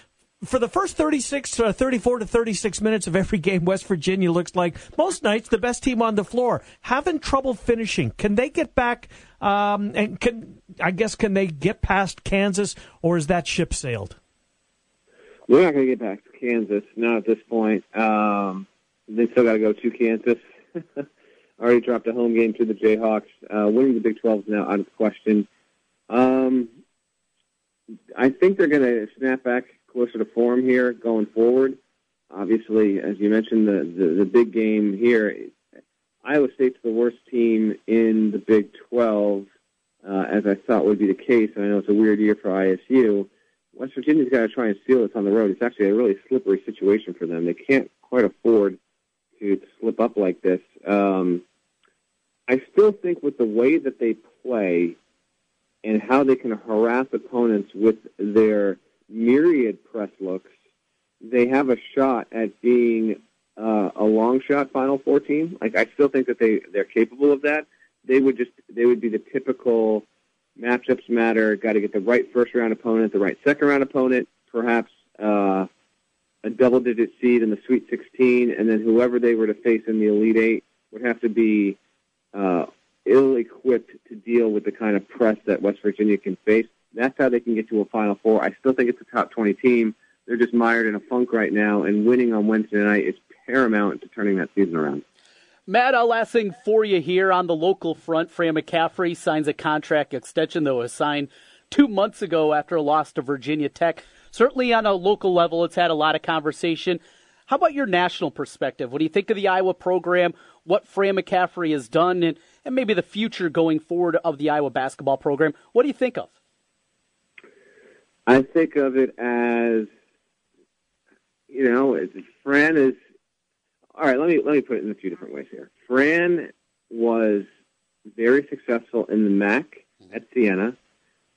For the first 34 to 36 minutes of every game, West Virginia looks like, most nights, the best team on the floor. Having trouble finishing. Can they get back, and can they get past Kansas, or is that ship sailed? We're not going to get back to Kansas, not at this point. They still got to go to Kansas. Already dropped a home game to the Jayhawks. Winning the Big 12 is now out of question. I think they're going to snap back closer to form here going forward. Obviously, as you mentioned, the big game here, Iowa State's the worst team in the Big 12, as I thought would be the case, and I know it's a weird year for ISU. West Virginia's got to try and steal this on the road. It's actually a really slippery situation for them. They can't quite afford to slip up like this. I still think with the way that they play and how they can harass opponents with their myriad press looks, they have a shot at being a long shot Final Four team. Like, I still think that they're capable of that. They would be the typical matchups matter, got to get the right first round opponent, the right second round opponent, perhaps a double digit seed in the Sweet 16, and then whoever they were to face in the Elite 8 would have to be ill equipped to deal with the kind of press that West Virginia can face. That's how they can get to a Final Four. I still think it's a top 20 team. They're just mired in a funk right now, and winning on Wednesday night is paramount to turning that season around. Matt, last thing for you here on the local front. Fran McCaffrey signs a contract extension, though, was signed 2 months ago after a loss to Virginia Tech. Certainly on a local level, it's had a lot of conversation. How about your national perspective? What do you think of the Iowa program, what Fran McCaffrey has done, and maybe the future going forward of the Iowa basketball program? What do you think of? I think of it as, Fran is, all right, let me put it in a few different ways here. Fran was very successful in the MAC at Siena.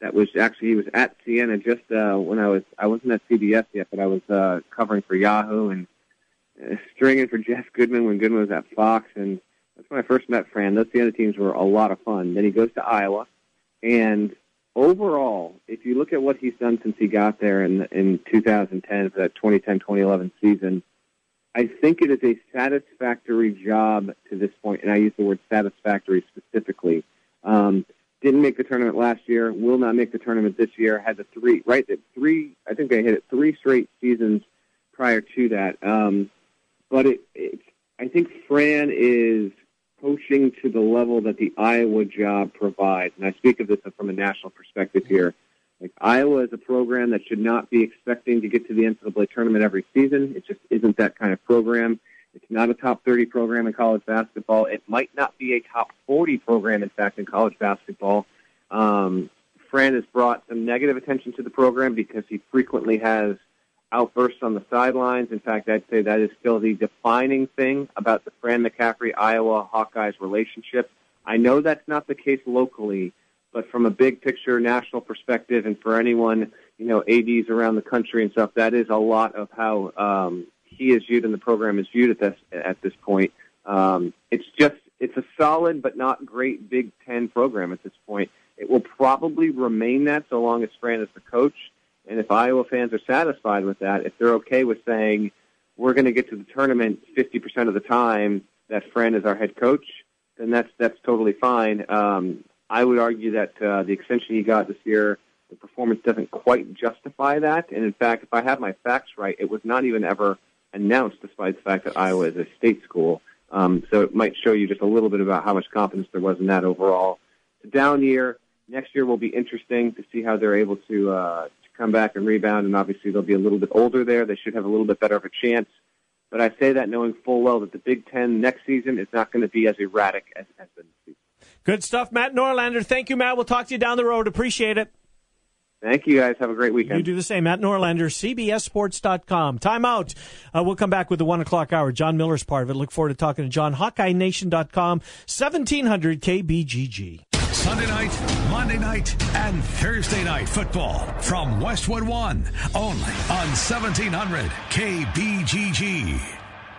That was actually, he was at Siena just when I wasn't at CBS yet, but I was covering for Yahoo and stringing for Jeff Goodman when Goodman was at Fox. And that's when I first met Fran. Those Siena teams were a lot of fun. Then he goes to Iowa, and overall, if you look at what he's done since he got there in 2010 for that 2010-2011 season, I think it is a satisfactory job to this point, and I use the word satisfactory specifically. Didn't make the tournament last year, will not make the tournament this year, had I think they hit it 3 straight seasons prior to that. But I think Fran is coaching to the level that the Iowa job provides. And I speak of this from a national perspective here. Like, Iowa is a program that should not be expecting to get to the NCAA tournament every season. It just isn't that kind of program. It's not a top 30 program in college basketball. It might not be a top 40 program, in fact, in college basketball. Fran has brought some negative attention to the program because he frequently has outbursts on the sidelines. In fact, I'd say that is still the defining thing about the Fran McCaffrey-Iowa Hawkeyes relationship. I know that's not the case locally, but from a big-picture national perspective, and for anyone, ADs around the country and stuff, that is a lot of how he is viewed and the program is viewed at this point. It's a solid but not great Big Ten program at this point. It will probably remain that so long as Fran is the coach. And if Iowa fans are satisfied with that, if they're okay with saying we're going to get to the tournament 50% of the time that friend is our head coach, then that's totally fine. I would argue that the extension he got this year, the performance doesn't quite justify that. And, in fact, if I have my facts right, it was not even ever announced despite the fact that Iowa is a state school. So it might show you just a little bit about how much confidence there was in that overall. It's a down year. Next year will be interesting to see how they're able to come back and rebound. And, obviously, they'll be a little bit older there. They should have a little bit better of a chance. But I say that knowing full well that the Big Ten next season is not going to be as erratic as it has been this season. Good stuff, Matt Norlander. Thank you, Matt. We'll talk to you down the road. Appreciate it. Thank you, guys. Have a great weekend. You do the same. Matt Norlander, CBSSports.com. Time out. We'll come back with the 1 o'clock hour. John Miller's part of it. Look forward to talking to John. HawkeyeNation.com, 1700 KBGG. Sunday night, Monday night, and Thursday night football from Westwood One, only on 1700 KBGG.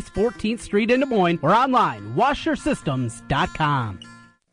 14th Street in Des Moines or online washersystems.com.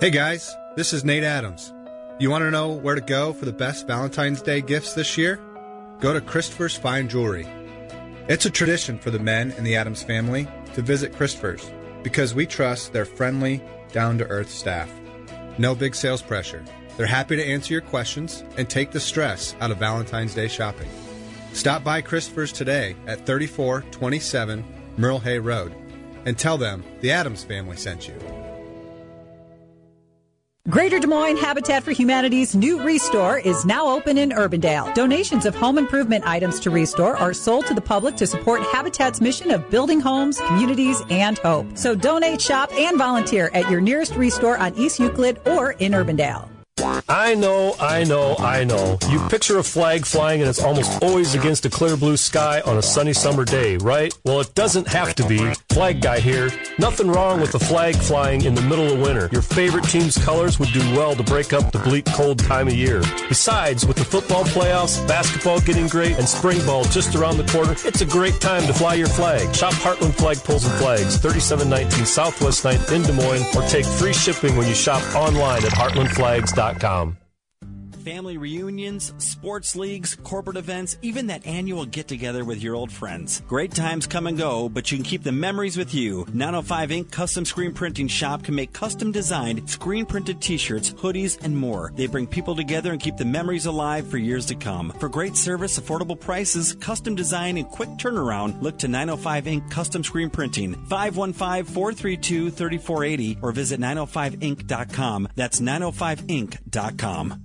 Hey guys, this is Nate Adams. You want to know where to go for the best Valentine's Day gifts this year? Go to Christopher's Fine Jewelry. It's a tradition for the men in the Adams family to visit Christopher's because we trust their friendly, down-to-earth staff. No big sales pressure. They're happy to answer your questions and take the stress out of Valentine's Day shopping. Stop by Christopher's today at 3427 Merle Hay Road and tell them the Adams family sent you. Greater Des Moines Habitat for Humanity's new ReStore is now open in Urbandale. Donations of home improvement items to ReStore are sold to the public to support Habitat's mission of building homes, communities, and hope. So donate, shop, and volunteer at your nearest ReStore on East Euclid or in Urbandale. I know. You picture a flag flying and it's almost always against a clear blue sky on a sunny summer day, right? Well, it doesn't have to be. Flag guy here. Nothing wrong with the flag flying in the middle of winter. Your favorite team's colors would do well to break up the bleak, cold time of year. Besides, with the football playoffs, basketball getting great, and spring ball just around the corner, it's a great time to fly your flag. Shop Heartland Flagpoles and Flags, 3719 Southwest 9th in Des Moines, or take free shipping when you shop online at heartlandflags.com. Family reunions, sports leagues, corporate events, even that annual get-together with your old friends. Great times come and go, but you can keep the memories with you. 905 Inc. Custom Screen Printing Shop can make custom-designed, screen-printed T-shirts, hoodies, and more. They bring people together and keep the memories alive for years to come. For great service, affordable prices, custom design, and quick turnaround, look to 905 Inc. Custom Screen Printing, 515-432-3480, or visit 905inc.com. That's 905inc.com.